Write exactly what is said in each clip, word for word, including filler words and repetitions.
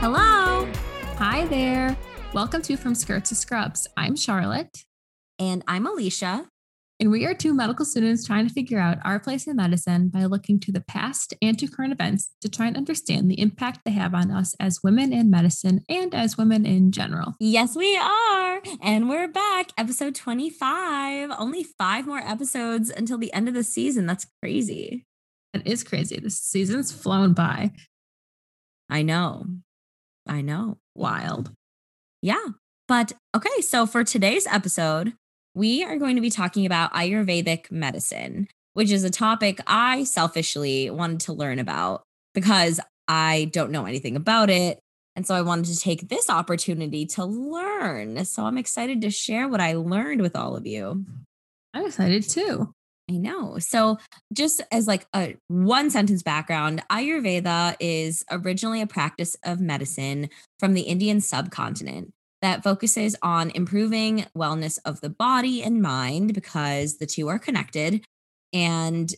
Hello. Hi there. Welcome to From Skirts to Scrubs. I'm Charlotte. And I'm Alicia. And we are two medical students trying to figure out our place in medicine by looking to the past and to current events to try and understand the impact they have on us as women in medicine and as women in general. Yes, we are. And we're back. Episode twenty-five. Only five more episodes until the end of the season. That's crazy. That is crazy. This season's flown by. I know. I know. Wild. Yeah. But okay, so for today's episode, we are going to be talking about Ayurvedic medicine, which is a topic I selfishly wanted to learn about because I don't know anything about it. And so I wanted to take this opportunity to learn. So I'm excited to share what I learned with all of you. I'm excited too. I know. So just as like a one sentence background, Ayurveda is originally a practice of medicine from the Indian subcontinent that focuses on improving wellness of the body and mind because the two are connected. And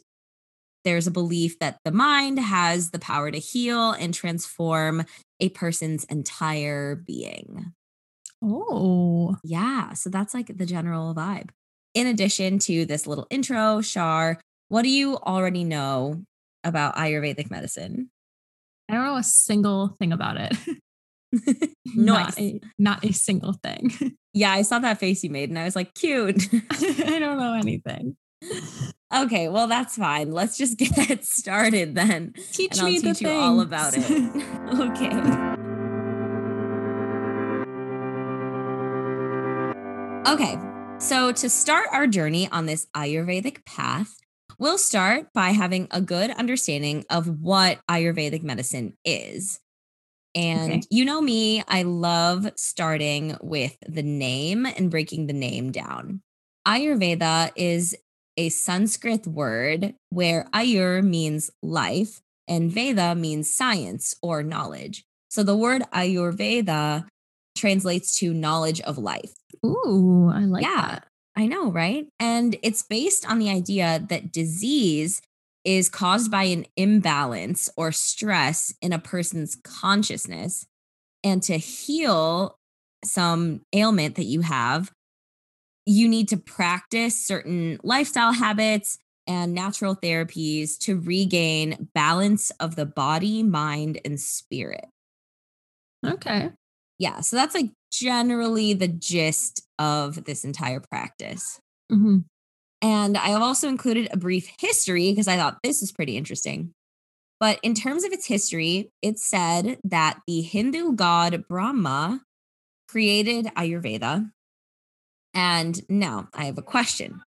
there's a belief that the mind has the power to heal and transform a person's entire being. Oh, yeah. So that's like the general vibe. In addition to this little intro, Shar, what do you already know about Ayurvedic medicine? I don't know a single thing about it. not, a, not a single thing. Yeah, I saw that face you made and I was like, cute. I don't know anything. Okay, well, that's fine. Let's just get started then. Teach me the things. And I'll teach you all about it. Okay. Okay. So to start our journey on this Ayurvedic path, we'll start by having a good understanding of what Ayurvedic medicine is. And okay. You know me, I love starting with the name and breaking the name down. Ayurveda is a Sanskrit word where Ayur means life and Veda means science or knowledge. So the word Ayurveda translates to knowledge of life. Ooh, I like yeah, that. I know, right? And it's based on the idea that disease is caused by an imbalance or stress in a person's consciousness. And to heal some ailment that you have, you need to practice certain lifestyle habits and natural therapies to regain balance of the body, mind, and spirit. Okay. Yeah, so that's like generally the gist of this entire practice. Mm-hmm. And I have also included a brief history because I thought this is pretty interesting. But in terms of its history, it's said that the Hindu god Brahma created Ayurveda. And now I have a question.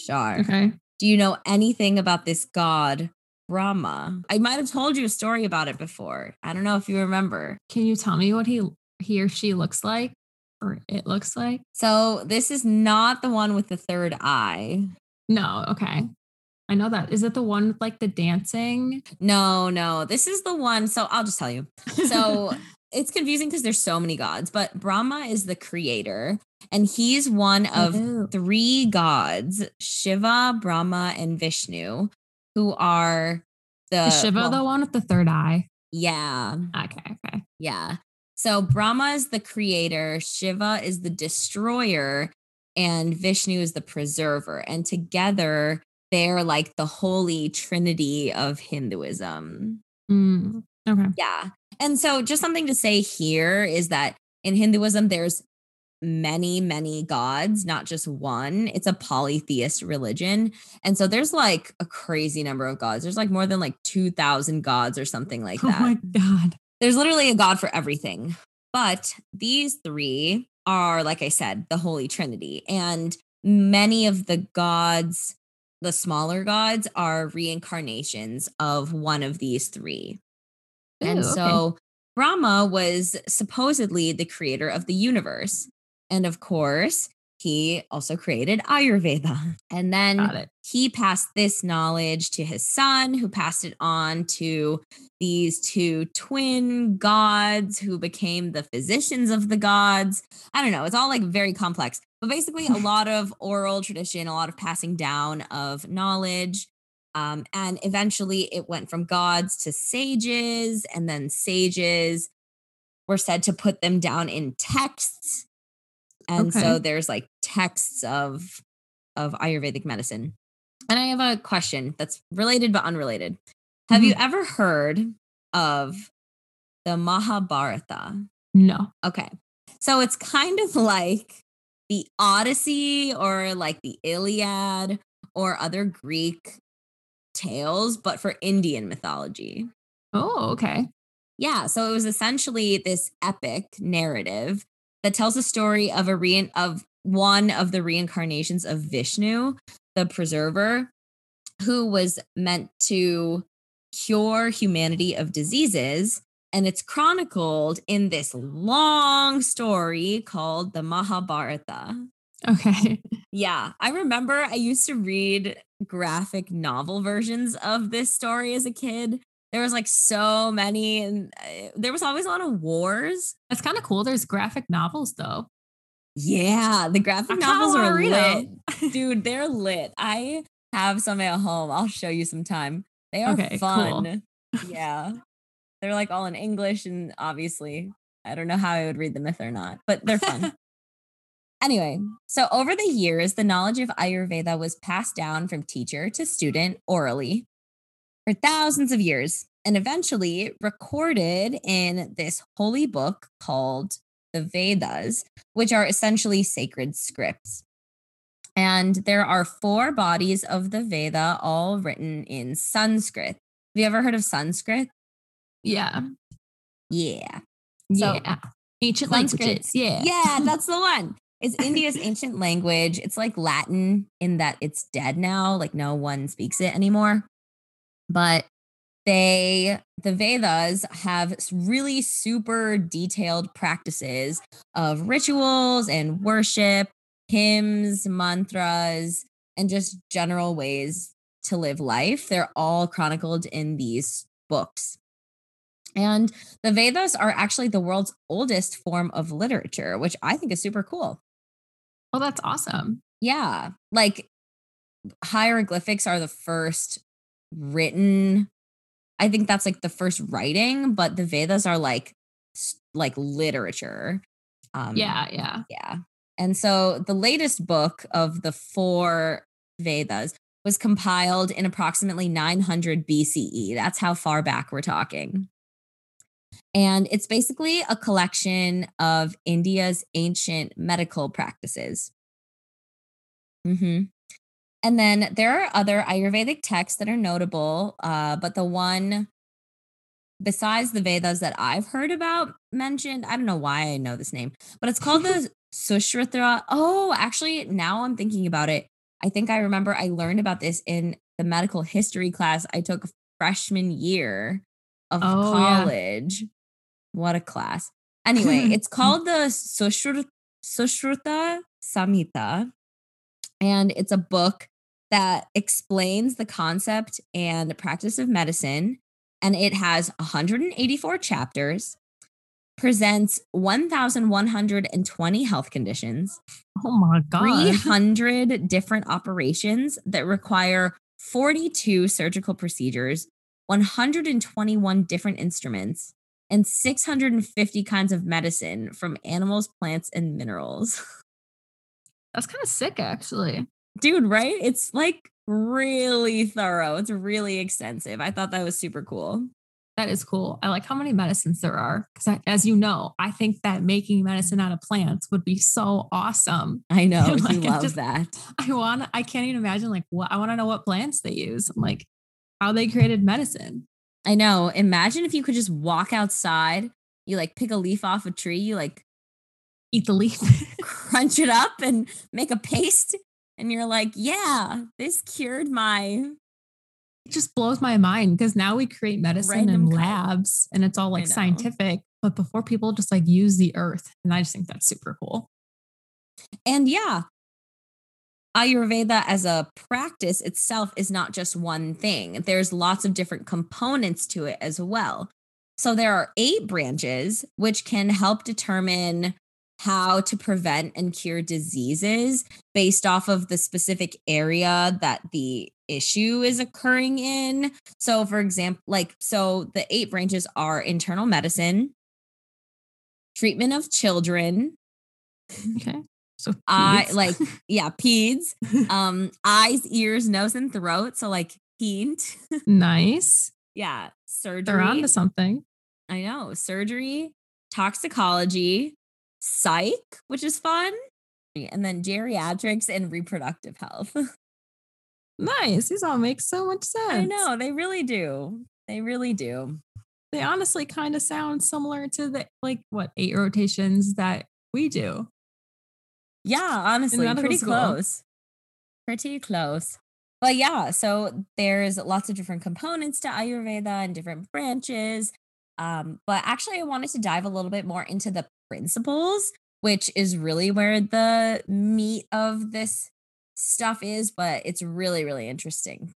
Shar, okay. Do you know anything about this god Brahma? I might have told you a story about it before. I don't know if you remember. Can you tell me what he he or she looks like, or it looks like? So this is not the one with the third eye. No. Okay. I know that. Is it the one with like the dancing? No, no, this is the one. So I'll just tell you. So it's confusing because there's so many gods, but Brahma is the creator and he's one of oh. three gods, Shiva, Brahma, and Vishnu, who are the- Is Shiva well, the one with the third eye? Yeah. Okay. Okay. Yeah. So Brahma is the creator, Shiva is the destroyer, and Vishnu is the preserver. And together, they're like the holy trinity of Hinduism. Mm, okay. Yeah. And so just something to say here is that in Hinduism, there's many, many gods, not just one. It's a polytheist religion. And so there's like a crazy number of gods. There's like more than like two thousand gods or something like that. Oh my God. There's literally a God for everything, but these three are, like I said, the Holy Trinity, and many of the gods, the smaller gods, are reincarnations of one of these three. Ooh, and so okay. Brahma was supposedly the creator of the universe. And of course, he also created Ayurveda. And then he passed this knowledge to his son, who passed it on to these two twin gods who became the physicians of the gods. I don't know. It's all like very complex, but basically a lot of oral tradition, a lot of passing down of knowledge. Um, and eventually it went from gods to sages and then sages were said to put them down in texts. And okay. so there's like texts of, of Ayurvedic medicine. And I have a question that's related, but unrelated. Have mm-hmm. you ever heard of the Mahabharata? No. Okay. So it's kind of like the Odyssey or like the Iliad or other Greek tales, but for Indian mythology. Oh, okay. Yeah. So it was essentially this epic narrative that tells the story of a re- of one of the reincarnations of Vishnu, the preserver, who was meant to cure humanity of diseases. And it's chronicled in this long story called the Mahabharata. Okay. Yeah. I remember I used to read graphic novel versions of this story as a kid. There was like so many, and there was always a lot of wars. That's kind of cool. There's graphic novels though. Yeah. The graphic I novels are lit. Dude, they're lit. I have some at home. I'll show you sometime. They are okay, fun. Cool. Yeah. They're like all in English, and obviously, I don't know how I would read the myth or not, but they're fun. Anyway, so over the years, the knowledge of Ayurveda was passed down from teacher to student orally for thousands of years, and eventually recorded in this holy book called the Vedas, which are essentially sacred scripts. And there are four bodies of the Veda, all written in Sanskrit. Have you ever heard of Sanskrit? Yeah. Yeah. So, yeah. Ancient Sanskrit, languages. Yeah. Yeah, that's the one. It's India's ancient language. It's like Latin in that it's dead now. Like no one speaks it anymore. But they, the Vedas have really super detailed practices of rituals and worship, hymns, mantras, and just general ways to live life. They're all chronicled in these books. And the Vedas are actually the world's oldest form of literature, which I think is super cool. Oh, that's awesome. Yeah. Like hieroglyphics are the first written. I think that's like the first writing, but the Vedas are like, like literature. Um, yeah. Yeah. Yeah. And so the latest book of the four Vedas was compiled in approximately nine hundred B C E. That's how far back we're talking. And it's basically a collection of India's ancient medical practices. Mm-hmm. And then there are other Ayurvedic texts that are notable, uh, but the one besides the Vedas that I've heard about mentioned, I don't know why I know this name, but it's called the Sushruta. Oh, actually, now I'm thinking about it. I think I remember I learned about this in the medical history class I took freshman year of oh, college. Yeah. What a class. Anyway, it's called the Sushruta, Sushruta Samhita. And it's a book that explains the concept and practice of medicine. And it has one hundred eighty-four chapters, presents one thousand one hundred twenty health conditions. Oh my God. three hundred different operations that require forty-two surgical procedures, one hundred twenty-one different instruments, and six hundred fifty kinds of medicine from animals, plants, and minerals. That's kind of sick, actually. Dude, right? It's like really thorough. It's really extensive. I thought that was super cool. That is cool. I like how many medicines there are. Because as you know, I think that making medicine out of plants would be so awesome. I know. I like, love just, that. I want, I can't even imagine like what, I want to know what plants they use. I'm like, how they created medicine. I know. Imagine if you could just walk outside, you like pick a leaf off a tree, you like eat the leaf, crunch it up and make a paste. And you're like, yeah, this cured my... It just blows my mind because now we create medicine in labs and it's all like scientific, but before people just like use the earth. And I just think that's super cool. And yeah. Ayurveda as a practice itself is not just one thing. There's lots of different components to it as well. So there are eight branches which can help determine how to prevent and cure diseases based off of the specific area that the issue is occurring in. So for example, like, so the eight branches are internal medicine, treatment of children. Okay. So I uh, like, yeah, peds, um, eyes, ears, nose, and throat. So like peds. Nice. Yeah. Surgery. They're on to something. I know. Surgery, toxicology, psych, which is fun. And then geriatrics and reproductive health. Nice. These all make so much sense. I know. They really do. They really do. They honestly kind of sound similar to the, like, what, eight rotations that we do. Yeah, honestly, pretty close. Pretty close. But yeah, so there's lots of different components to Ayurveda and different branches. Um, but actually, I wanted to dive a little bit more into the principles, which is really where the meat of this stuff is. But it's really, really interesting.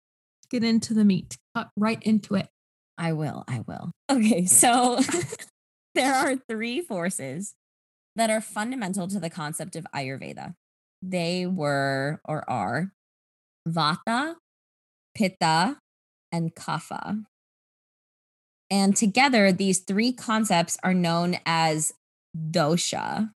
Get into the meat. Cut right into it. I will. I will. Okay, so there are three forces that are fundamental to the concept of Ayurveda. They were or are Vata, Pitta, and Kapha. And together, these three concepts are known as dosha.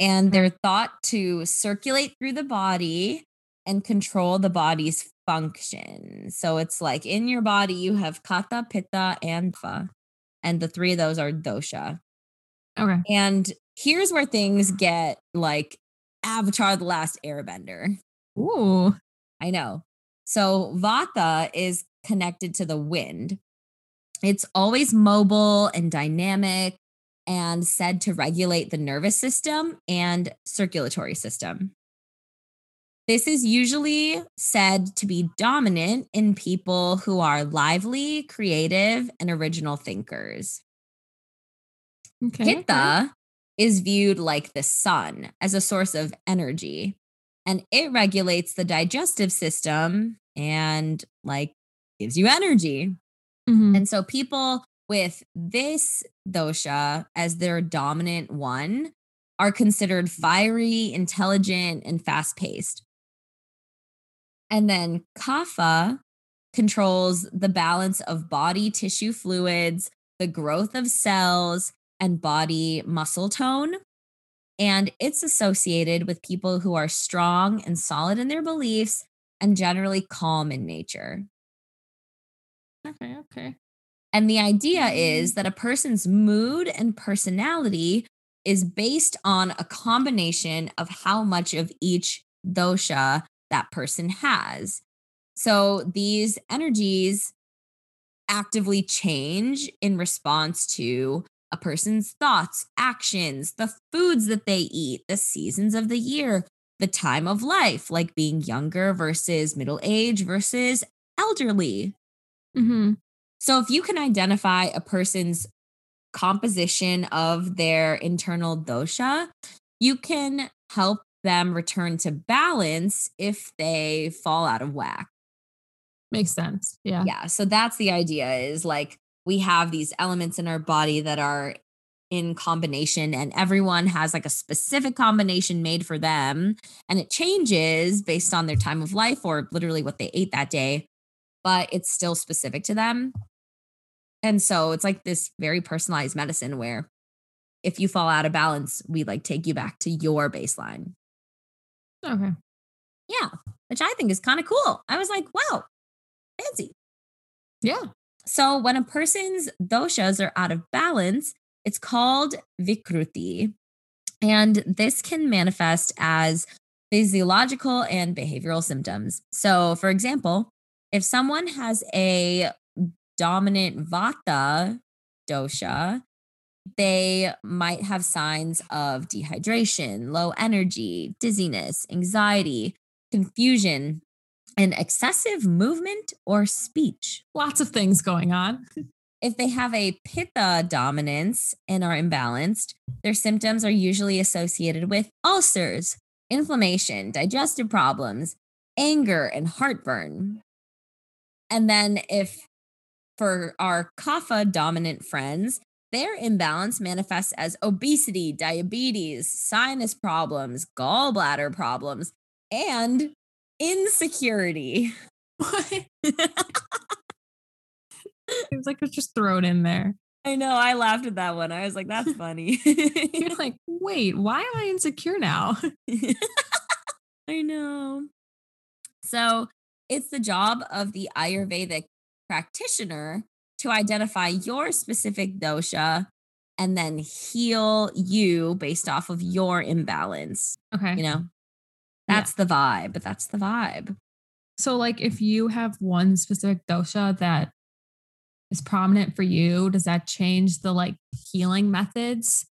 And they're thought to circulate through the body and control the body's function. So it's like in your body, you have Kapha, Pitta, and Kapha. And the three of those are dosha. Okay. And here's where things get like Avatar: The Last Airbender. Ooh. I know. So Vata is connected to the wind. It's always mobile and dynamic and said to regulate the nervous system and circulatory system. This is usually said to be dominant in people who are lively, creative, and original thinkers. Okay. Pitta is viewed like the sun as a source of energy, and it regulates the digestive system and like gives you energy. Mm-hmm. And so people with this dosha as their dominant one are considered fiery, intelligent, and fast-paced. And then Kapha controls the balance of body tissue fluids, the growth of cells, and body muscle tone. And it's associated with people who are strong and solid in their beliefs and generally calm in nature. Okay, okay. And the idea is that a person's mood and personality is based on a combination of how much of each dosha that person has. So these energies actively change in response to a person's thoughts, actions, the foods that they eat, the seasons of the year, the time of life, like being younger versus middle age versus elderly. Mm-hmm. So if you can identify a person's composition of their internal dosha, you can help them return to balance if they fall out of whack. Makes sense. Yeah. Yeah. So that's the idea, is like, we have these elements in our body that are in combination, and everyone has like a specific combination made for them, and it changes based on their time of life or literally what they ate that day, but it's still specific to them. And so it's like this very personalized medicine where if you fall out of balance, we like take you back to your baseline. Okay. Yeah. Which I think is kind of cool. I was like, wow, fancy. Yeah. So when a person's doshas are out of balance, it's called vikruti. And this can manifest as physiological and behavioral symptoms. So for example, if someone has a dominant Vata dosha, they might have signs of dehydration, low energy, dizziness, anxiety, confusion, and excessive movement or speech. Lots of things going on. If they have a Pitta dominance and are imbalanced, their symptoms are usually associated with ulcers, inflammation, digestive problems, anger, and heartburn. And then if for our Kapha dominant friends, their imbalance manifests as obesity, diabetes, sinus problems, gallbladder problems, and insecurity. What? Seems like it was just thrown in there. I know. I laughed at that one. I was like, that's funny. You're like, wait, why am I insecure now? I know. So it's the job of the Ayurvedic practitioner to identify your specific dosha and then heal you based off of your imbalance. Okay. You know, that's yeah. the vibe, but that's the vibe. So like if you have one specific dosha that is prominent for you, does that change the like healing methods?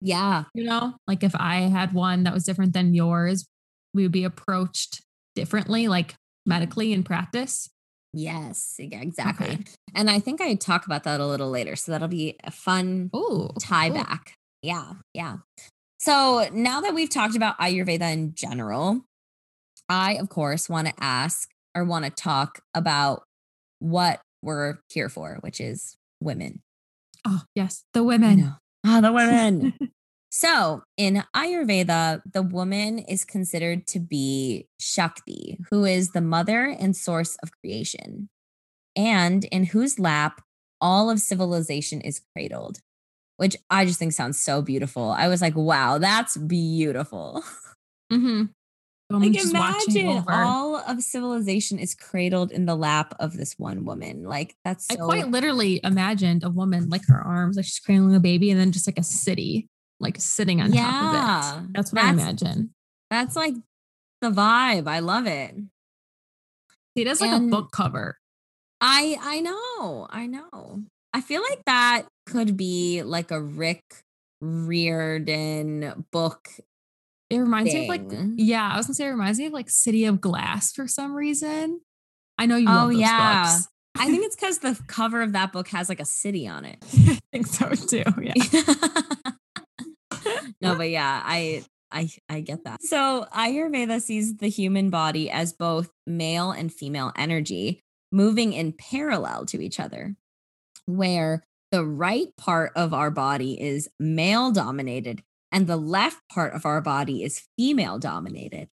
Yeah. You know, like if I had one that was different than yours, we would be approached differently, like medically in practice. Yes, yeah, exactly. Okay. And I think I talk about that a little later. So that'll be a fun Ooh, tie cool. back. Yeah. Yeah. So now that we've talked about Ayurveda in general, I, of course, want to ask or want to talk about what we're here for, which is women. Oh, yes. The women. Oh, the women. So in Ayurveda, the woman is considered to be Shakti, who is the mother and source of creation, and in whose lap all of civilization is cradled, which I just think sounds so beautiful. I was like, wow, that's beautiful. Mm-hmm. Like imagine all of civilization is cradled in the lap of this one woman. Like that's so- I quite literally imagined a woman like her arms, like she's cradling a baby and then just like a city. Like sitting on yeah, top of it. That's what that's, I imagine. That's like the vibe. I love it. It is like and a book cover. I I know. I know. I feel like that could be like a Rick Riordan book. It reminds thing. me of like, yeah, I was gonna say it reminds me of like City of Glass for some reason. I know you oh, love those yeah. books. I think it's because the cover of that book has like a city on it. I think so too. Yeah. No, but yeah, I, I, I get that. So Ayurveda sees the human body as both male and female energy moving in parallel to each other, where the right part of our body is male dominated and the left part of our body is female dominated.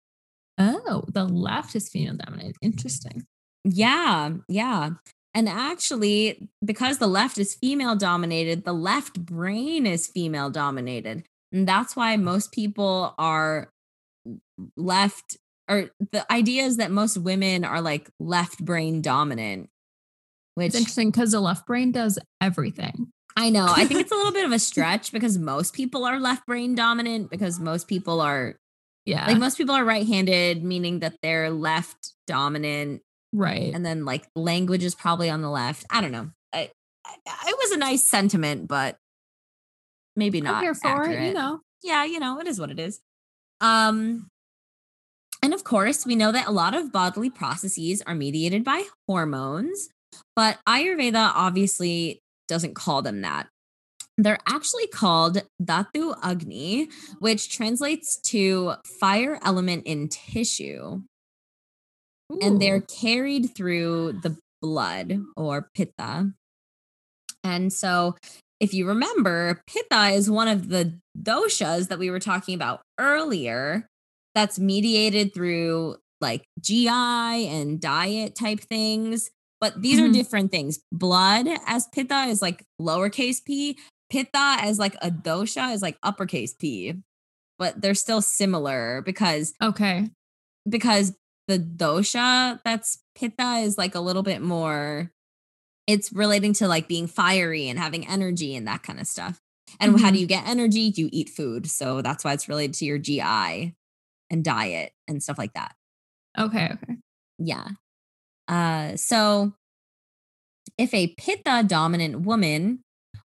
Oh, the left is female dominated. Interesting. Yeah. Yeah. And actually, because the left is female dominated, the left brain is female dominated. And that's why most people are left, or the idea is that most women are like left brain dominant, which it's interesting because the left brain does everything. I know. I think it's a little bit of a stretch because most people are left brain dominant because most people are, yeah, like most people are right-handed, meaning that they're left dominant. Right. And then like language is probably on the left. I don't know. I, I, it was a nice sentiment, but maybe not I'm here for accurate. It, you know. Yeah, you know, it is what it is. Um, and of course, we know that a lot of bodily processes are mediated by hormones, but Ayurveda obviously doesn't call them that. They're actually called Dhatu Agni, which translates to fire element in tissue. Ooh. And they're carried through the blood or Pitta. And so if you remember, Pitta is one of the doshas that we were talking about earlier that's mediated through like G I and diet type things. But these mm-hmm. are different things. Blood as Pitta is like lowercase p. Pitta as like a dosha is like uppercase P. But they're still similar because okay, because the dosha that's Pitta is like a little bit more... It's relating to like being fiery and having energy and that kind of stuff. And mm-hmm. how do you get energy? You eat food. So that's why it's related to your G I and diet and stuff like that. Okay. Okay. Yeah. Uh, so if a Pitta dominant woman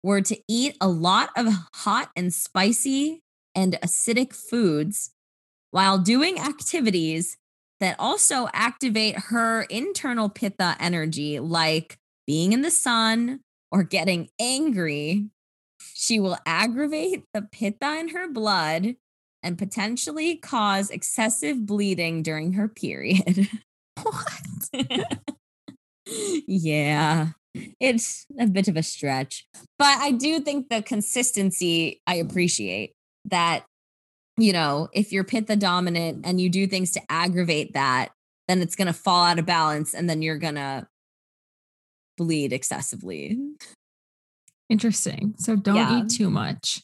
were to eat a lot of hot and spicy and acidic foods while doing activities that also activate her internal Pitta energy, like being in the sun or getting angry, she will aggravate the Pitta in her blood and potentially cause excessive bleeding during her period. What? Yeah, it's a bit of a stretch, but I do think the consistency I appreciate that, you know, if you're Pitta dominant and you do things to aggravate that, then it's going to fall out of balance and then you're going to bleed excessively. Interesting. So don't yeah. eat too much.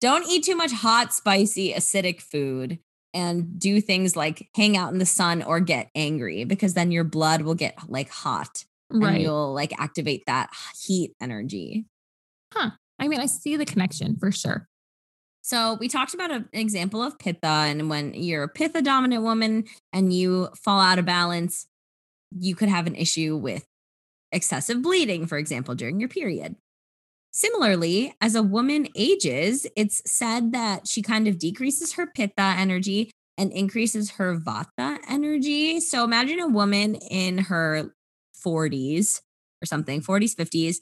Don't eat too much hot, spicy, acidic food, and do things like hang out in the sun or get angry, because then your blood will get like hot right. and you'll like activate that heat energy. Huh. I mean, I see the connection for sure. So we talked about a, an example of Pitta, and when you're a Pitta dominant woman and you fall out of balance, you could have an issue with excessive bleeding, for example, during your period. Similarly, as a woman ages, it's said that she kind of decreases her Pitta energy and increases her Vata energy. So imagine a woman in her forties or something, forties, fifties.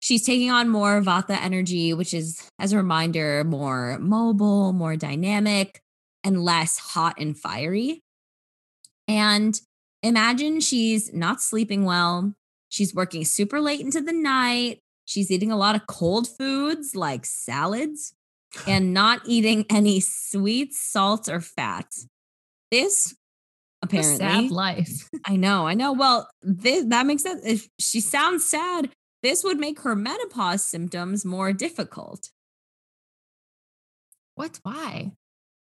She's taking on more Vata energy, which is, as a reminder, more mobile, more dynamic, and less hot and fiery. And imagine she's not sleeping well. She's working super late into the night. She's eating a lot of cold foods like salads and not eating any sweets, salts, or fats. This apparently a sad life. I know, I know. Well, this, that makes sense. If she sounds sad, this would make her menopause symptoms more difficult. What? Why?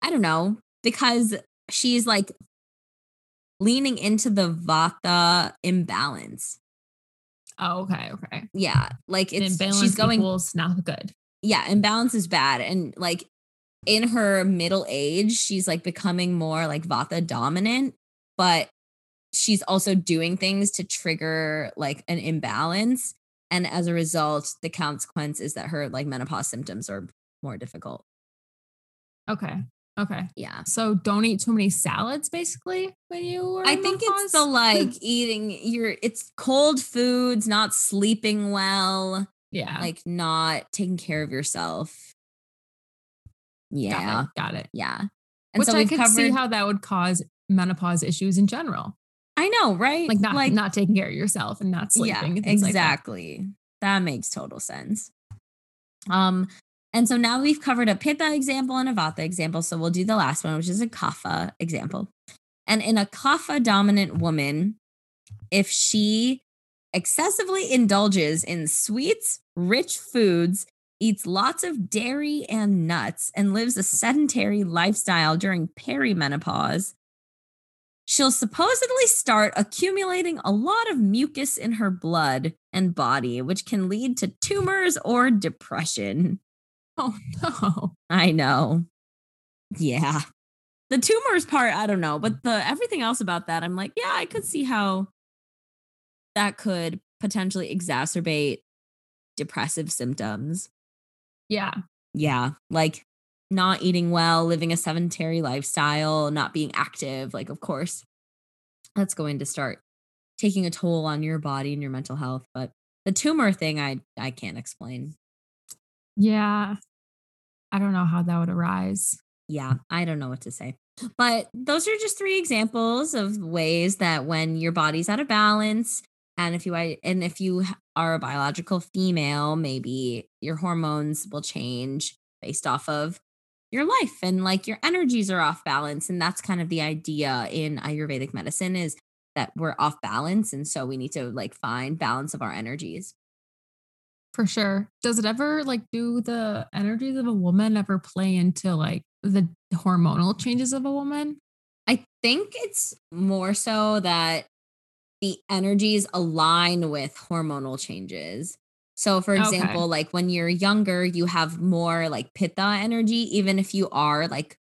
I don't know. Because she's like leaning into the Vata imbalance. Oh, okay, okay. Yeah, like it's she's going equals not good. Yeah, imbalance is bad, and like in her middle age, she's like becoming more like Vata dominant, but she's also doing things to trigger like an imbalance, and as a result, the consequence is that her like menopause symptoms are more difficult. Okay. Okay. Yeah. So don't eat too many salads basically when you are I think menopause. It's the like eating your it's cold foods, not sleeping well. Yeah. Like not taking care of yourself. Yeah. Got it. Got it. Yeah. And Which so I could covered, see how that would cause menopause issues in general. I know, right? Like not like, not taking care of yourself and not sleeping. Yeah, and exactly. Like that. that makes total sense. Um And so now we've covered a Pitta example and a Vata example. So we'll do the last one, which is a Kapha example. And in a Kapha dominant woman, if she excessively indulges in sweets, rich foods, eats lots of dairy and nuts, and lives a sedentary lifestyle during perimenopause, she'll supposedly start accumulating a lot of mucus in her blood and body, which can lead to tumors or depression. Oh, no. I know. Yeah. The tumors part, I don't know. But the everything else about that, I'm like, yeah, I could see how that could potentially exacerbate depressive symptoms. Yeah. Yeah. Like not eating well, living a sedentary lifestyle, not being active. Like, of course, that's going to start taking a toll on your body and your mental health. But the tumor thing, I I can't explain. Yeah. I don't know how that would arise. Yeah. I don't know what to say, but those are just three examples of ways that when your body's out of balance, and if you, and if you are a biological female, maybe your hormones will change based off of your life, and like your energies are off balance. And that's kind of the idea in Ayurvedic medicine, is that we're off balance. And so we need to like find balance of our energies. For sure. Does it ever like do the energies of a woman ever play into like the hormonal changes of a woman? I think it's more so that the energies align with hormonal changes. So for example, okay. like when you're younger, you have more like Pitta energy, even if you are like,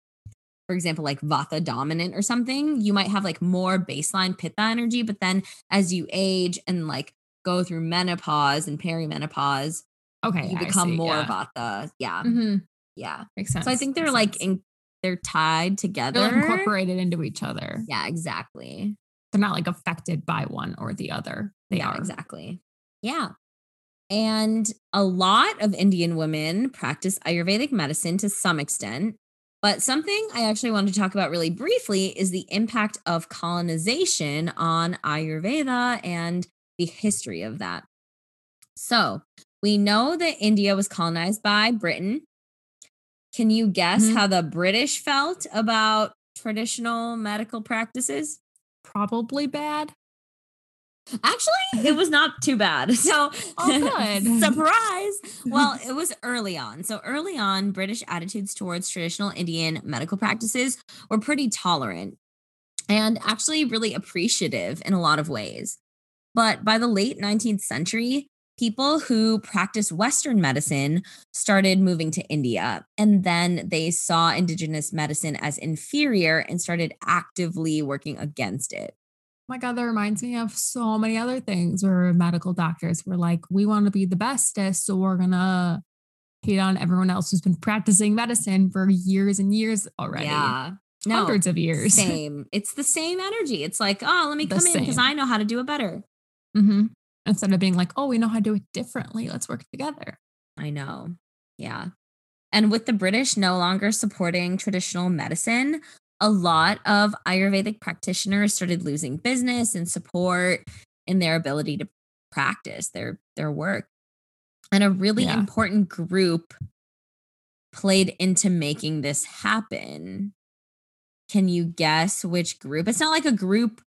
for example, like Vata dominant or something, you might have like more baseline Pitta energy, but then as you age and like go through menopause and perimenopause, okay, you become see, more yeah. Vata. Yeah. Mm-hmm. Yeah. Makes sense. So I think they're Makes like, in, they're tied together. They're incorporated into each other. Yeah, exactly. They're not like affected by one or the other. They yeah, are. Exactly. Yeah. And a lot of Indian women practice Ayurvedic medicine to some extent, but something I actually wanted to talk about really briefly is the impact of colonization on Ayurveda and the history of that. So we know that India was colonized by Britain. Can you guess mm-hmm. how the British felt about traditional medical practices? Probably bad. Actually, it was not too bad. So, oh, good. Surprise. Well, it was early on. So early on, British attitudes towards traditional Indian medical practices were pretty tolerant and actually really appreciative in a lot of ways. But by the late nineteenth century, people who practiced Western medicine started moving to India, and then they saw indigenous medicine as inferior and started actively working against it. Oh my God, that reminds me of so many other things where medical doctors were like, we want to be the bestest, so we're going to hate on everyone else who's been practicing medicine for years and years already. Yeah. No, hundreds of years. Same. It's the same energy. It's like, oh, let me the come same. in because I know how to do it better. Mm-hmm. Instead of being like, oh, we know how to do it differently. Let's work together. I know. Yeah. And with the British no longer supporting traditional medicine, a lot of Ayurvedic practitioners started losing business and support in their ability to practice their, their work. And a really yeah. important group played into making this happen. Can you guess which group? It's not like a group,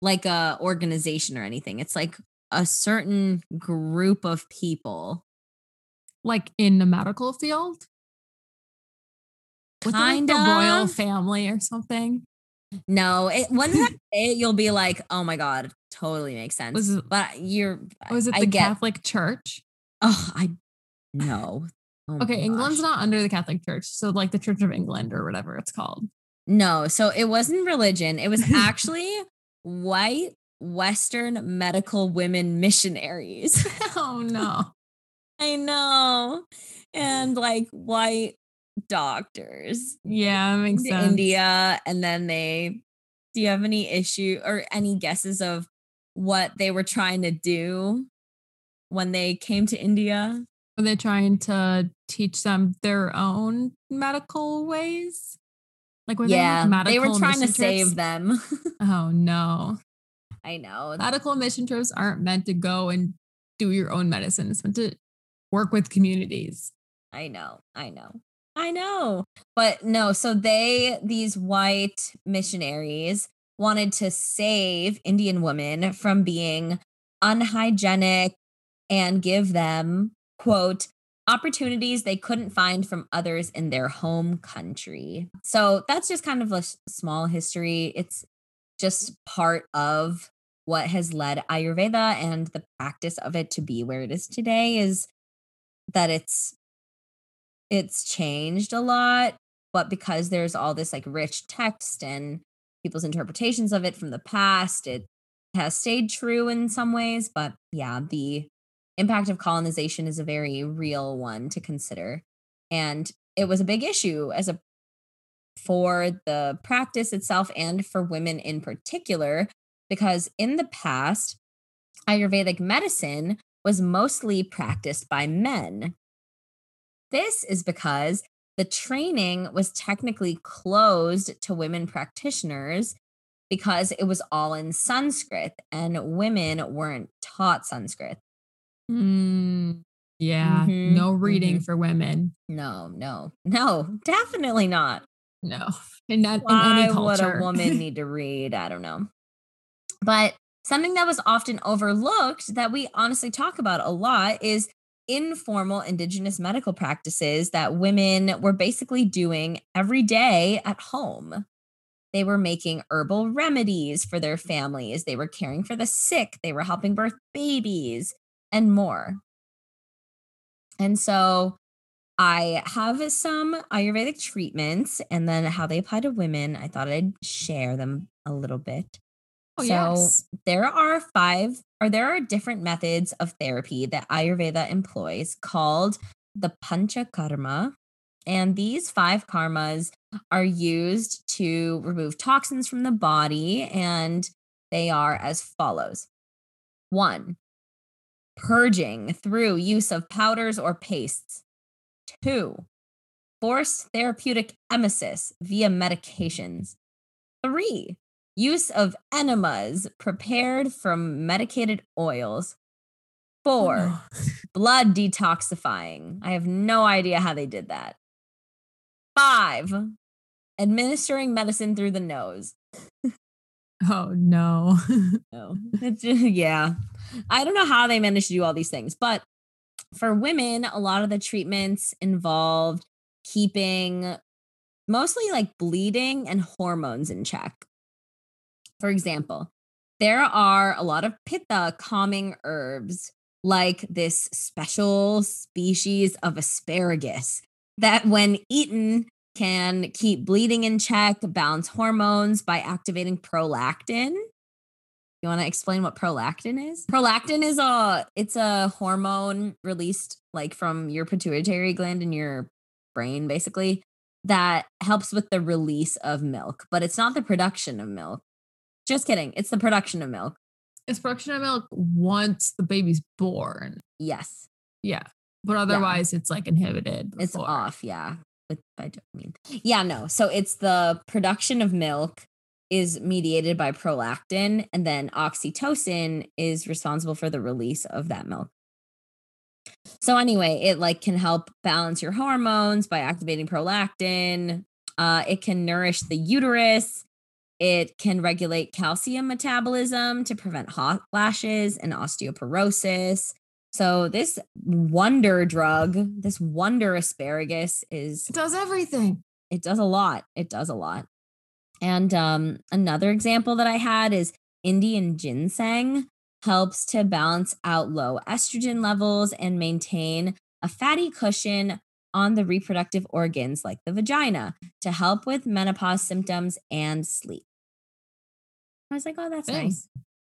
like a organization or anything. It's like a certain group of people. Like in the medical field? Kind like of the royal family or something. No, it, when that it, you'll be like, "Oh my God, totally makes sense." Was it, but you're was it I, the I get, Catholic Church? Oh, I no. Oh okay, England's not under the Catholic Church, so like the Church of England or whatever it's called. No, so it wasn't religion. It was actually white Western medical women missionaries. Oh no, I know, and like white doctors. Yeah, makes in sense. India. And then they, do you have any issue or any guesses of what they were trying to do when they came to India? Were they trying to teach them their own medical ways? Like, were yeah, they, like, they were trying to trips? save them. Oh no. I know. Medical mission trips aren't meant to go and do your own medicine. It's meant to work with communities. I know. I know. I know. But no, so they, these white missionaries wanted to save Indian women from being unhygienic and give them, quote, opportunities they couldn't find from others in their home country. So that's just kind of a small history. It's just part of what has led Ayurveda and the practice of it to be where it is today, is that it's It's changed a lot, but because there's all this like rich text and people's interpretations of it from the past, it has stayed true in some ways. But yeah, the impact of colonization is a very real one to consider. And it was a big issue as a for the practice itself and for women in particular, because in the past, Ayurvedic medicine was mostly practiced by men. This is because the training was technically closed to women practitioners because it was all in Sanskrit and women weren't taught Sanskrit. Mm, yeah, mm-hmm. no reading mm-hmm. for women. No, no, no, definitely not. No, and not Why in any culture. Why would a woman need to read? I don't know. But something that was often overlooked that we honestly talk about a lot is informal indigenous medical practices that women were basically doing every day at home. They were making herbal remedies for their families. They were caring for the sick. They were helping birth babies and more. And so I have some Ayurvedic treatments and then how they apply to women. I thought I'd share them a little bit. Oh, so yes. there are five or there are different methods of therapy that Ayurveda employs called the Pancha Karma. And these five karmas are used to remove toxins from the body, and they are as follows. One, purging through use of powders or pastes. Two, forced therapeutic emesis via medications. Three, use of enemas prepared from medicated oils. Four, oh. blood detoxifying. I have no idea how they did that. Five, administering medicine through the nose. Oh, no. No. It's just, yeah. I don't know how they manage to do all these things. But for women, a lot of the treatments involved keeping mostly like bleeding and hormones in check. For example, there are a lot of Pitta calming herbs, like this special species of asparagus that when eaten can keep bleeding in check, balance hormones by activating prolactin. You want to explain what prolactin is? Prolactin is a, it's a hormone released like from your pituitary gland in your brain, basically, that helps with the release of milk, but it's not the production of milk. Just kidding. It's the production of milk. It's production of milk once the baby's born. Yes. Yeah. But otherwise yeah. It's like inhibited. Before. It's off. Yeah. But I don't mean. Yeah, no. So it's the production of milk is mediated by prolactin, and then oxytocin is responsible for the release of that milk. So anyway, it like can help balance your hormones by activating prolactin. Uh, it can nourish the uterus. It can regulate calcium metabolism to prevent hot flashes and osteoporosis. So this wonder drug, this wonder asparagus is... It does everything. It does a lot. It does a lot. And um, another example that I had is Indian ginseng helps to balance out low estrogen levels and maintain a fatty cushion on the reproductive organs like the vagina to help with menopause symptoms and sleep. I was like, oh, that's nice.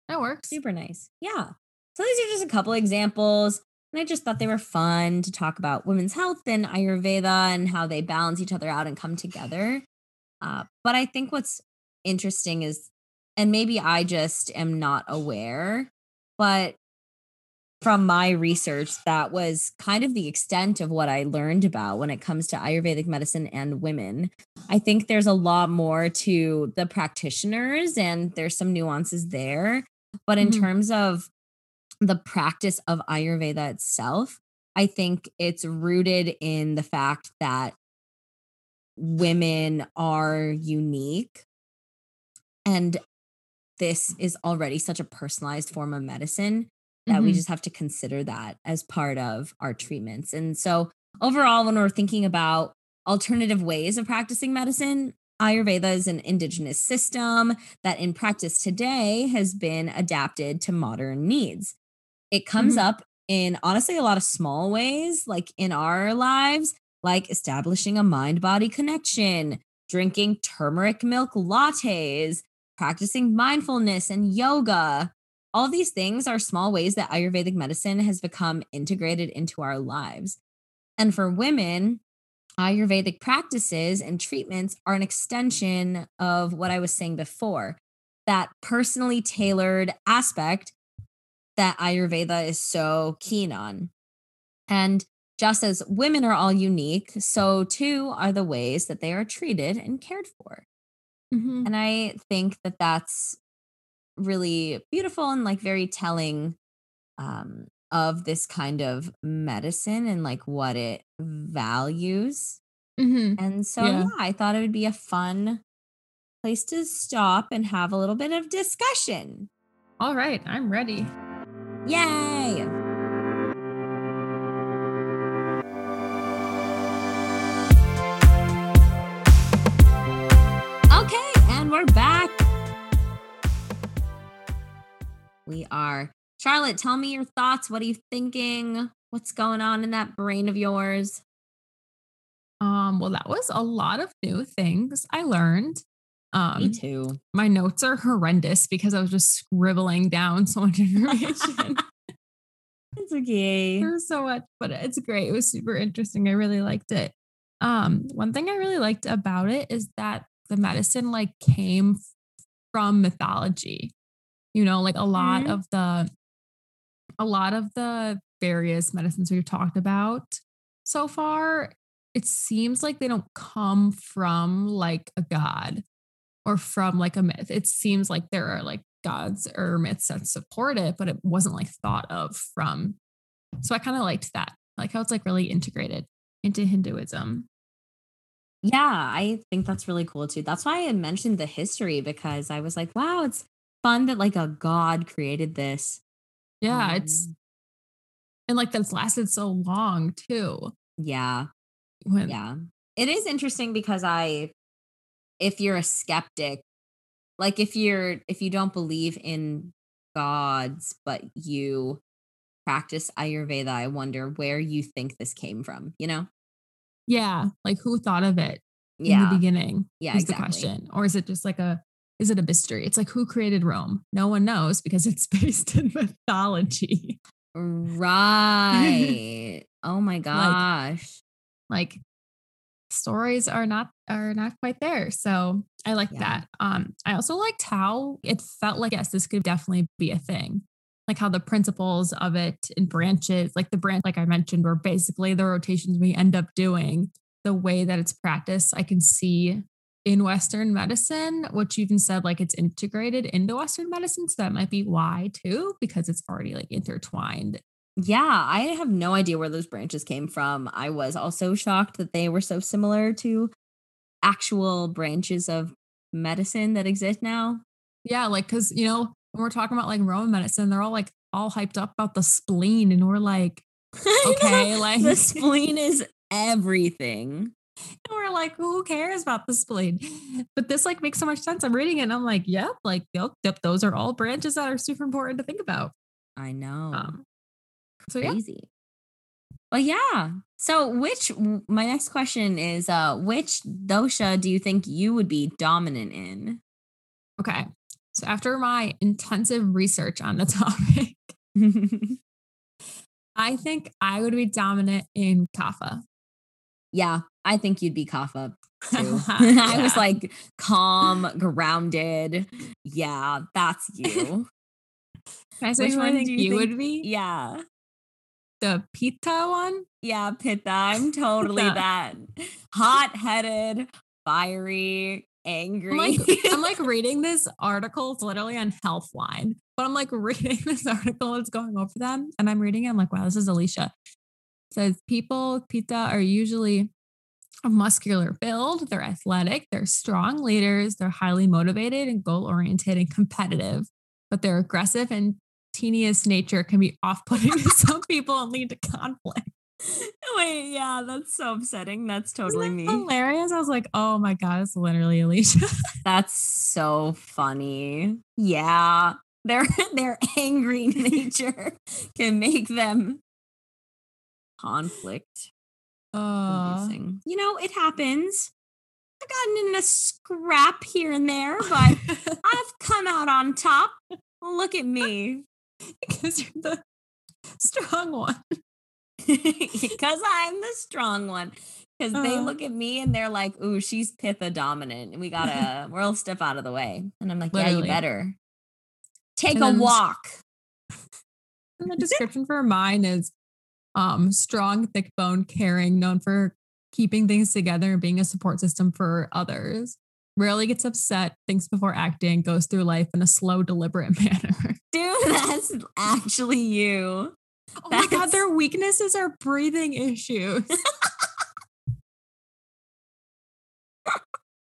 That works. Super nice. Yeah. So these are just a couple examples. And I just thought they were fun to talk about women's health and Ayurveda and how they balance each other out and come together. Uh, but I think what's interesting is, and maybe I just am not aware, but from my research, that was kind of the extent of what I learned about when it comes to Ayurvedic medicine and women. I think there's a lot more to the practitioners and there's some nuances there. But in mm-hmm. terms of the practice of Ayurveda itself, I think it's rooted in the fact that women are unique. And this is already such a personalized form of medicine that mm-hmm. we just have to consider that as part of our treatments. And so overall, when we're thinking about alternative ways of practicing medicine, Ayurveda is an indigenous system that in practice today has been adapted to modern needs. It comes mm-hmm. up in honestly a lot of small ways, like in our lives, like establishing a mind-body connection, drinking turmeric milk lattes, practicing mindfulness and yoga. All these things are small ways that Ayurvedic medicine has become integrated into our lives. And for women, Ayurvedic practices and treatments are an extension of what I was saying before, that personally tailored aspect that Ayurveda is so keen on. And just as women are all unique, so too are the ways that they are treated and cared for. Mm-hmm. And I think that that's really beautiful and like very telling um, of this kind of medicine and like what it values. Mm-hmm. And so yeah. yeah, I thought it would be a fun place to stop and have a little bit of discussion. All right, I'm ready. Yay! Okay, and we're back. We are. Charlotte, tell me your thoughts. What are you thinking? What's going on in that brain of yours? Um, well, that was a lot of new things I learned. Um, me too. My notes are horrendous because I was just scribbling down so much information. It's okay. There's so much, but it's great. It was super interesting. I really liked it. Um, one thing I really liked about it is that the medicine like came from mythology. You know, like a lot mm-hmm. of the, a lot of the various medicines we've talked about so far, it seems like they don't come from like a god or from like a myth. It seems like there are like gods or myths that support it, but it wasn't like thought of from. So I kind of liked that, like how it's like really integrated into Hinduism. Yeah, I think that's really cool too. That's why I mentioned the history, because I was like, wow, it's fun that like a god created this. Yeah, um, it's and like that's lasted so long too. Yeah. When, yeah. It is interesting because I if you're a skeptic, like if you're if you don't believe in gods, but you practice Ayurveda, I wonder where you think this came from, you know? Yeah. Like who thought of it in yeah. the beginning? Yeah. Is exactly. the question. Or is it just like a, is it a mystery? It's like, who created Rome? No one knows because it's based in mythology. Right. Oh my gosh. Like, like stories are not, are not quite there. So I like yeah. that. Um, I also liked how it felt like, yes, this could definitely be a thing. Like how the principles of it and branches, like the branch, like I mentioned, were basically the rotations we end up doing, the way that it's practiced, I can see in Western medicine, which you even said, like it's integrated into Western medicine. So that might be why too, because it's already like intertwined. Yeah. I have no idea where those branches came from. I was also shocked that they were so similar to actual branches of medicine that exist now. Yeah. Like, cause you know, when we're talking about like Roman medicine, they're all like all hyped up about the spleen. And we're like, okay, like the spleen is everything. And we're like, who cares about the spleen? But this like makes so much sense. I'm reading it and I'm like, yep, like, yep, those are all branches that are super important to think about. I know. Um, so crazy. Yeah. Well, yeah. So which, my next question is, uh, which dosha do you think you would be dominant in? Okay. So after my intensive research on the topic, I think I would be dominant in Kapha. Yeah, I think you'd be Kapha too. yeah. I was like calm, grounded. Yeah, that's you. Can I say which one do you, you think would be? Yeah. The Pitta one? Yeah, Pitta. I'm totally that hot-headed, fiery, angry. I'm like, I'm like reading this article. It's literally on Healthline, but I'm like reading this article. It's going over them, and I'm reading it. I'm like, wow, this is Alicia. It says people with Pitta are usually a muscular build. They're athletic. They're strong leaders. They're highly motivated and goal oriented and competitive. But their aggressive and tenacious nature can be off-putting to some people and lead to conflict. Wait, yeah, that's so upsetting. That's totally me. Hilarious. I was like, oh my God, it's literally Alicia. That's so funny. Yeah. Their their angry nature can make them conflict. Uh, you know, it happens. I've gotten in a scrap here and there, but I've come out on top. Look at me. Because you're the strong one. Because I'm the strong one. Because uh, they look at me and they're like, ooh, she's Pitta dominant. And we gotta, we'll step out of the way. And I'm like, literally. Yeah, you better. Take and a then, walk. And the description for mine is um, strong, thick bone, caring, known for keeping things together and being a support system for others. Rarely gets upset, thinks before acting, goes through life in a slow, deliberate manner. Dude, that's actually you. Oh That's... my God, their weaknesses are breathing issues.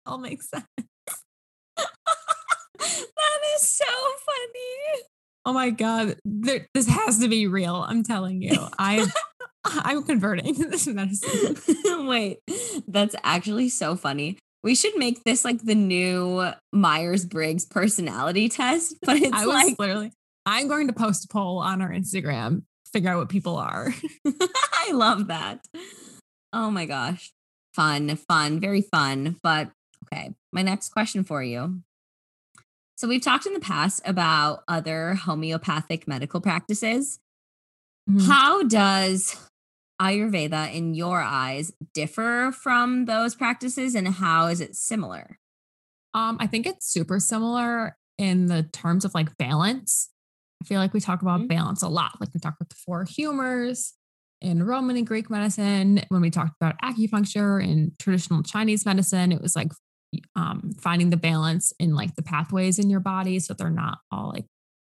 All makes sense. That is so funny. Oh my God, there, this has to be real. I'm telling you, I, I'm converting to this medicine. Wait, that's actually so funny. We should make this like the new Myers-Briggs personality test. But it's I was like literally, I'm going to post a poll on our Instagram. Figure out what people are. I love that. Oh my gosh. Fun, fun, very fun. But okay, my next question for you. So we've talked in the past about other homeopathic medical practices. Mm-hmm. How does Ayurveda, in your eyes, differ from those practices, and how is it similar? Um, I think it's super similar in the terms of like balance. I feel like we talk about mm-hmm. balance a lot. Like we talked about the four humors in Roman and Greek medicine. When we talked about acupuncture in traditional Chinese medicine, it was like um, finding the balance in like the pathways in your body so they're not all like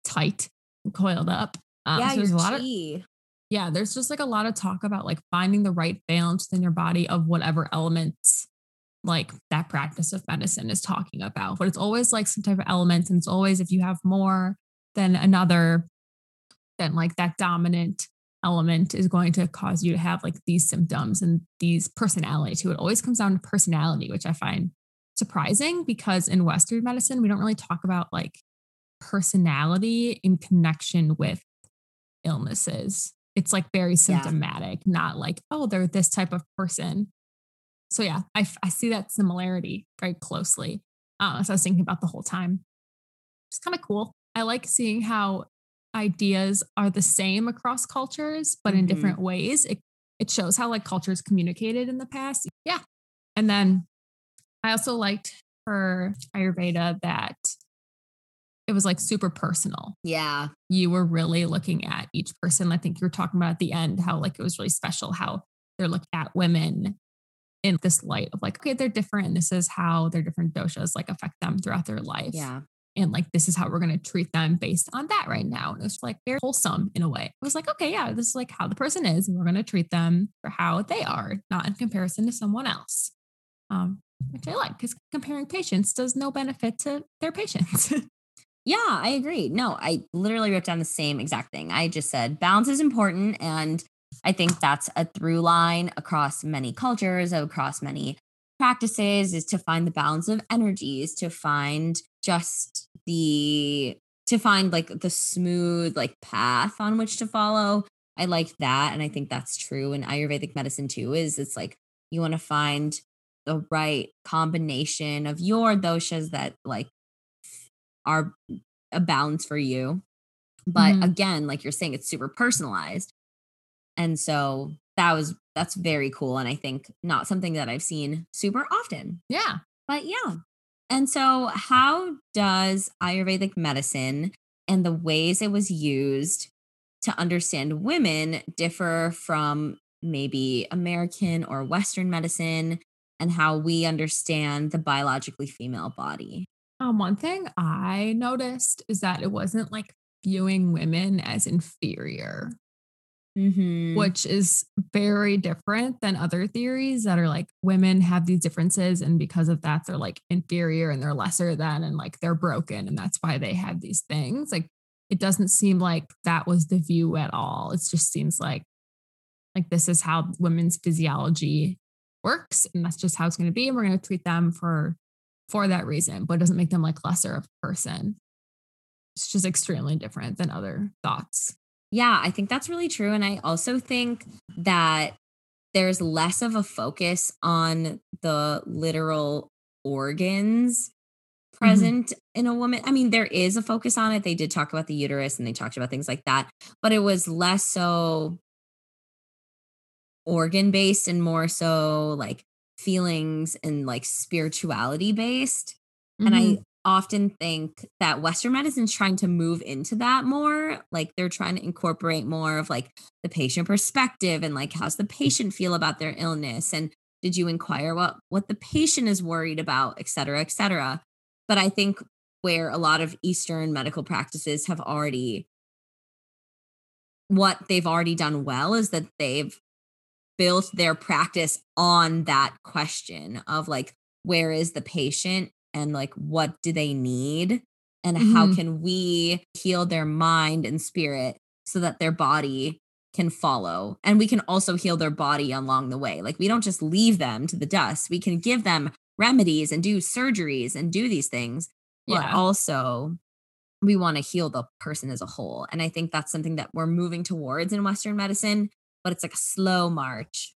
tight and coiled up. Um, yeah, so there's a lot chi. of yeah. There's just like a lot of talk about like finding the right balance within your body of whatever elements like that practice of medicine is talking about, but it's always like some type of elements. And it's always, if you have more than another, then like that dominant element is going to cause you to have like these symptoms and these personality too. It always comes down to personality, which I find surprising because in Western medicine, we don't really talk about like personality in connection with illnesses. It's like very symptomatic, yeah. not like, oh, they're this type of person. So yeah, I, I see that similarity very closely. Uh, so I was thinking about the whole time. It's kind of cool. I like seeing how ideas are the same across cultures, but mm-hmm. in different ways. It it shows how like cultures communicated in the past. Yeah. And then I also liked for Ayurveda that it was like super personal. Yeah. You were really looking at each person. I think you were talking about at the end, how like, it was really special, how they're looking at women in this light of like, okay, they're different. And this is how their different doshas like affect them throughout their life. Yeah. And like, this is how we're going to treat them based on that right now. And it was like very wholesome in a way. It was like, okay, yeah, this is like how the person is and we're going to treat them for how they are, not in comparison to someone else. Um, which I like because comparing patients does no benefit to their patients. Yeah, I agree. No, I literally wrote down the same exact thing. I just said balance is important. And I think that's a through line across many cultures, across many practices, is to find the balance of energies, to find just the, to find like the smooth like path on which to follow. I like that. And I think that's true in Ayurvedic medicine too, is it's like, you want to find the right combination of your doshas that like are a balance for you. But mm-hmm. again, like you're saying, it's super personalized. And so that was, that's very cool. And I think not something that I've seen super often. Yeah. But yeah. And so how does Ayurvedic medicine and the ways it was used to understand women differ from maybe American or Western medicine and how we understand the biologically female body? Um, one thing I noticed is that it wasn't like viewing women as inferior, mm-hmm. which is very different than other theories that are like women have these differences. And because of that, they're like inferior and they're lesser than, and like they're broken. And that's why they have these things. Like, it doesn't seem like that was the view at all. It just seems like, like this is how women's physiology works. And that's just how it's going to be. And we're going to treat them for for that reason, but it doesn't make them like lesser of a person. It's just extremely different than other thoughts. Yeah, I think that's really true. And I also think that there's less of a focus on the literal organs present mm-hmm. in a woman. I mean, there is a focus on it. They did talk about the uterus and they talked about things like that, but it was less so organ-based and more so like feelings and like spirituality based. Mm-hmm. And I often think that Western medicine is trying to move into that more. Like they're trying to incorporate more of like the patient perspective and like, how's the patient feel about their illness? And did you inquire what, what the patient is worried about, et cetera, et cetera. But I think where a lot of Eastern medical practices have already, what they've already done well is that they've built their practice on that question of like, where is the patient and like, what do they need? And mm-hmm. how can we heal their mind and spirit so that their body can follow? And we can also heal their body along the way. Like, we don't just leave them to the dust. We can give them remedies and do surgeries and do these things, yeah. but also we want to heal the person as a whole. And I think that's something that we're moving towards in Western medicine, but it's like a slow march.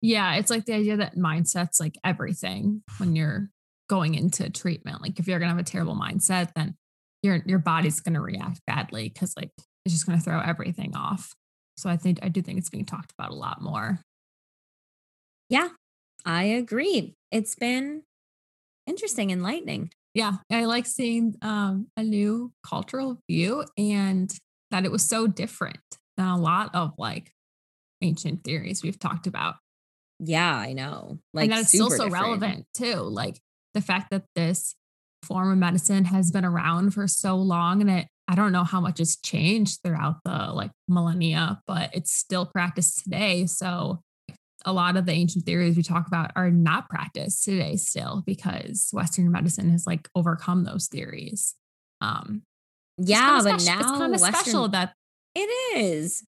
Yeah. It's like the idea that mindset's like everything when you're going into treatment. Like if you're going to have a terrible mindset, then your, your body's going to react badly. Cause like, it's just going to throw everything off. So I think, I do think it's being talked about a lot more. Yeah, I agree. It's been interesting, enlightening. Yeah. I like seeing um, a new cultural view and that it was so different than a lot of like ancient theories we've talked about. Yeah, I know. Like, and that it's still so different. Relevant too. Like the fact that this form of medicine has been around for so long, and it, I don't know how much has changed throughout the like millennia, but it's still practiced today. So a lot of the ancient theories we talk about are not practiced today still because Western medicine has like overcome those theories. Um, yeah, but special. now it's kind of Western, special that it is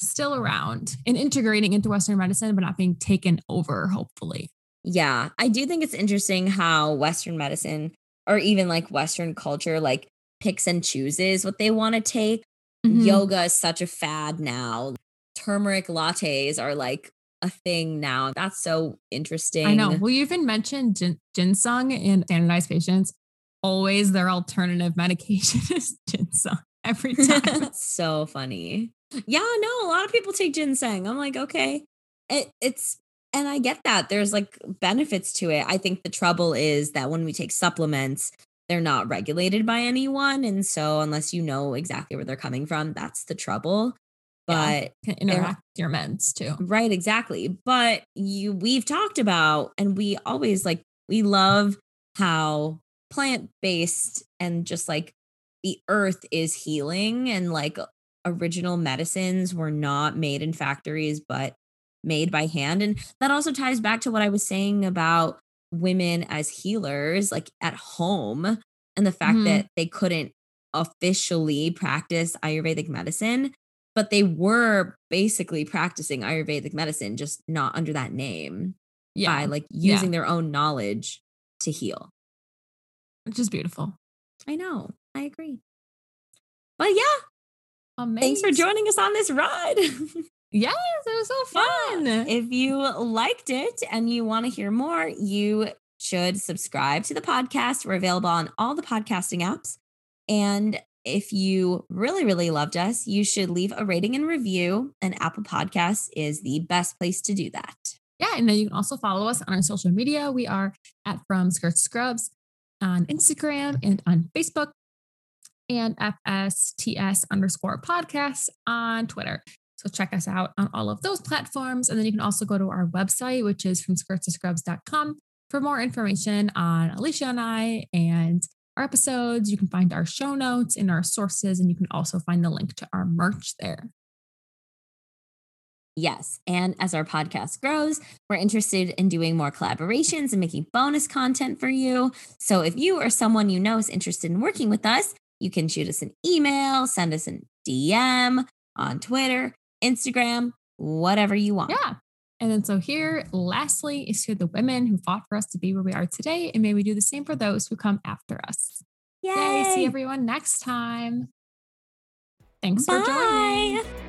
still around and integrating into Western medicine, but not being taken over, hopefully. Yeah. I do think it's interesting how Western medicine or even like Western culture, like picks and chooses what they want to take. Mm-hmm. Yoga is such a fad now. Turmeric lattes are like a thing now. That's so interesting. I know. Well, you even mentioned gin- ginseng in standardized patients. Always their alternative medication is ginseng every time. That's so funny. Yeah, no, a lot of people take ginseng. I'm like, okay, it, it's, and I get that there's like benefits to it. I think the trouble is that when we take supplements, they're not regulated by anyone. And so unless you know exactly where they're coming from, that's the trouble. But yeah, interact with your meds too. Right. Exactly. But you, we've talked about, and we always like, we love how plant-based and just like the earth is healing and like original medicines were not made in factories, but made by hand. And that also ties back to what I was saying about women as healers, like at home, and the fact mm-hmm. that they couldn't officially practice Ayurvedic medicine, but they were basically practicing Ayurvedic medicine, just not under that name. Yeah. By like using yeah. their own knowledge to heal. Which is beautiful. I know. I agree. But yeah. Amazing. Thanks for joining us on this ride. Yes, it was so fun. Yeah. If you liked it and you want to hear more, you should subscribe to the podcast. We're available on all the podcasting apps. And if you really, really loved us, you should leave a rating and review. And Apple Podcasts is the best place to do that. Yeah. And then you can also follow us on our social media. We are at From Skirts Scrubs on Instagram and on Facebook, and F S T S underscore podcast on Twitter. So check us out on all of those platforms. And then you can also go to our website, which is from skirts to scrubs dot com for more information on Alicia and I and our episodes. You can find our show notes and our sources, and you can also find the link to our merch there. Yes. And as our podcast grows, we're interested in doing more collaborations and making bonus content for you. So if you or someone you know is interested in working with us, you can shoot us an email, send us a D M on Twitter, Instagram, whatever you want. Yeah. And then so here, lastly, is to the women who fought for us to be where we are today. And may we do the same for those who come after us. Yay. Yay. See everyone next time. Thanks Bye. for joining.